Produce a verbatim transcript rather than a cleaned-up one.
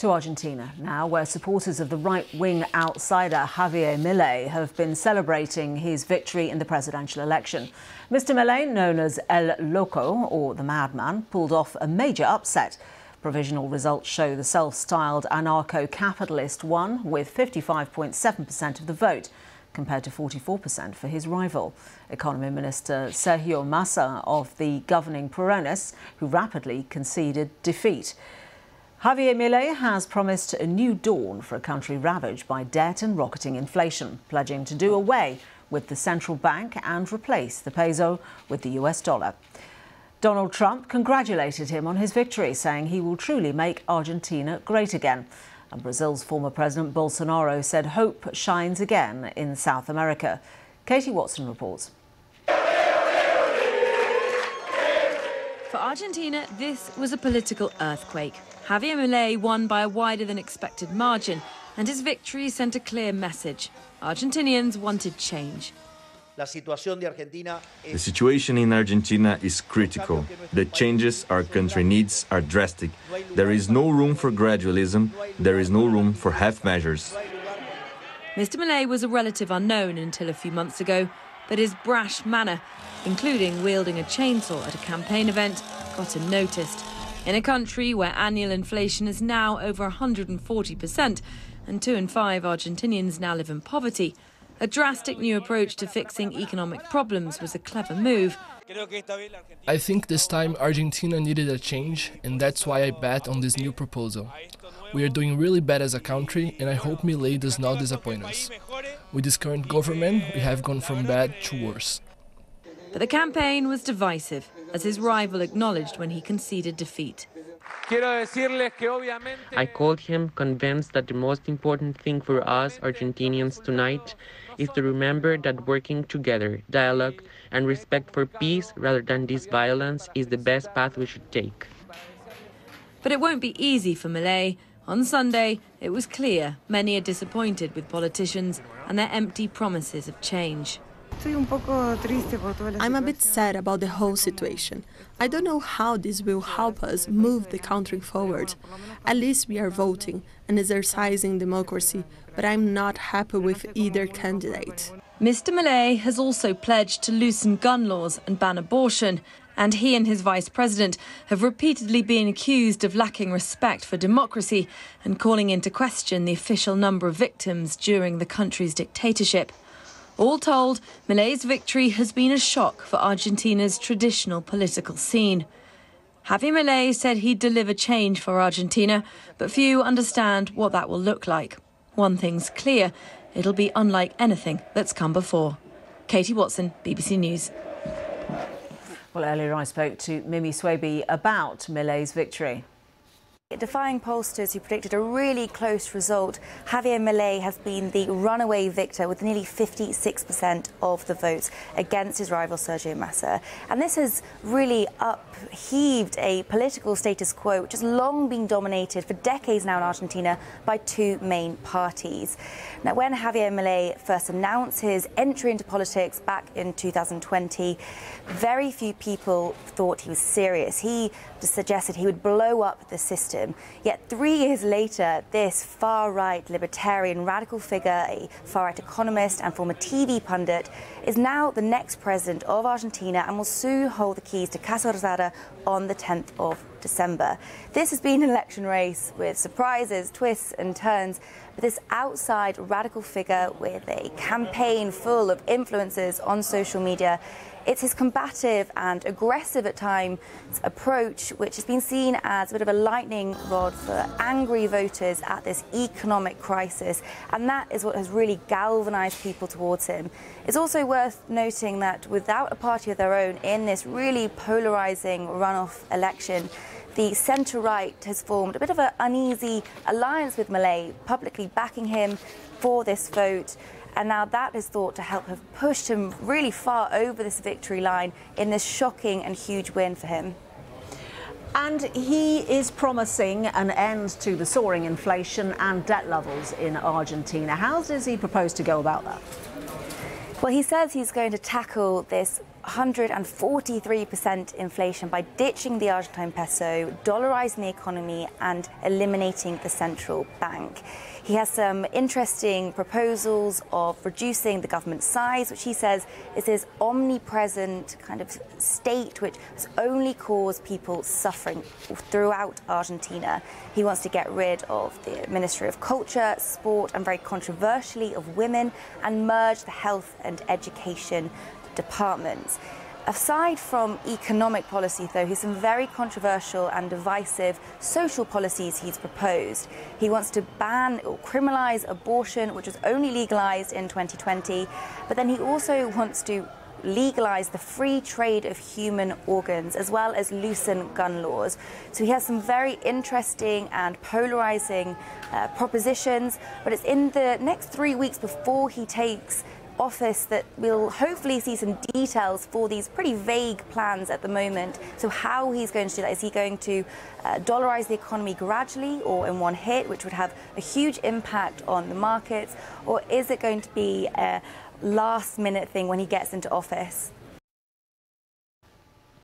To Argentina now, where supporters of the right-wing outsider Javier Milei have been celebrating his victory in the presidential election. Mister Milei, known as El Loco, or the Madman, pulled off a major upset. Provisional results show the self-styled anarcho-capitalist won with fifty-five point seven percent of the vote, compared to forty-four percent for his rival. Economy Minister Sergio Massa of the governing Peronis, who rapidly conceded defeat. Javier Milei has promised a new dawn for a country ravaged by debt and rocketing inflation, pledging to do away with the central bank and replace the peso with the U S dollar. Donald Trump congratulated him on his victory, saying he will truly make Argentina great again. And Brazil's former president Bolsonaro said hope shines again in South America. Katie Watson reports. For Argentina, this was a political earthquake. Javier Milei won by a wider than expected margin, and his victory sent a clear message. Argentinians wanted change. The situation in Argentina is critical. The changes our country needs are drastic. There is no room for gradualism. There is no room for half measures. Mister Milei was a relative unknown until a few months ago, but his brash manner, including wielding a chainsaw at a campaign event, got him noticed. In a country where annual inflation is now over one hundred forty percent and two in five Argentinians now live in poverty, a drastic new approach to fixing economic problems was a clever move. I think this time Argentina needed a change, and that's why I bet on this new proposal. We are doing really bad as a country, and I hope Milei does not disappoint us. With this current government, we have gone from bad to worse. But the campaign was divisive, as his rival acknowledged when he conceded defeat. I called him convinced that the most important thing for us Argentinians tonight is to remember that working together, dialogue and respect for peace rather than this violence is the best path we should take. But it won't be easy for Milei. On Sunday, it was clear many are disappointed with politicians and their empty promises of change. I'm a bit sad about the whole situation. I don't know how this will help us move the country forward. At least we are voting and exercising democracy, but I'm not happy with either candidate. Mister Milei has also pledged to loosen gun laws and ban abortion, and he and his vice president have repeatedly been accused of lacking respect for democracy and calling into question the official number of victims during the country's dictatorship. All told, Milei's victory has been a shock for Argentina's traditional political scene. Javier Milei said he'd deliver change for Argentina, but few understand what that will look like. One thing's clear, it'll be unlike anything that's come before. Katie Watson, B B C News. Well, earlier I spoke to Mimi Swaby about Milei's victory. Defying pollsters who predicted a really close result, Javier Milei has been the runaway victor with nearly fifty-six percent of the votes against his rival Sergio Massa. And this has really upheaved a political status quo which has long been dominated for decades now in Argentina by two main parties. Now, when Javier Milei first announced his entry into politics back in two thousand twenty, very few people thought he was serious. He suggested he would blow up the system. Yet three years later, this far-right libertarian radical figure, a far-right economist and former T V pundit, is now the next president of Argentina and will soon hold the keys to Casa Rosada on the tenth of December. This has been an election race with surprises, twists and turns, but this outside radical figure with a campaign full of influences on social media, it's his combative and aggressive at times approach which has been seen as a bit of a lightning rod for angry voters at this economic crisis, and that is what has really galvanised people towards him. It's also worth noting that without a party of their own in this really polarising runoff election, the centre-right has formed a bit of an uneasy alliance with Milei, publicly backing him for this vote. And now that is thought to help have pushed him really far over this victory line in this shocking and huge win for him. And he is promising an end to the soaring inflation and debt levels in Argentina. How does he propose to go about that? Well, he says he's going to tackle this one hundred forty-three percent inflation by ditching the Argentine peso, dollarizing the economy and eliminating the central bank. He has some interesting proposals of reducing the government size, which he says is his omnipresent kind of state, which has only caused people suffering throughout Argentina. He wants to get rid of the Ministry of Culture, Sport, and very controversially of Women, and merge the health and education departments. Aside from economic policy, though, he's some very controversial and divisive social policies he's proposed. He wants to ban or criminalise abortion, which was only legalised in twenty twenty, but then he also wants to legalise the free trade of human organs, as well as loosen gun laws. So he has some very interesting and polarising uh, propositions, but it's in the next three weeks before he takes office that we'll hopefully see some details for these pretty vague plans at the moment. So how he's going to do that, is he going to uh, dollarize the economy gradually or in one hit, which would have a huge impact on the markets, or is it going to be a last minute thing when he gets into office?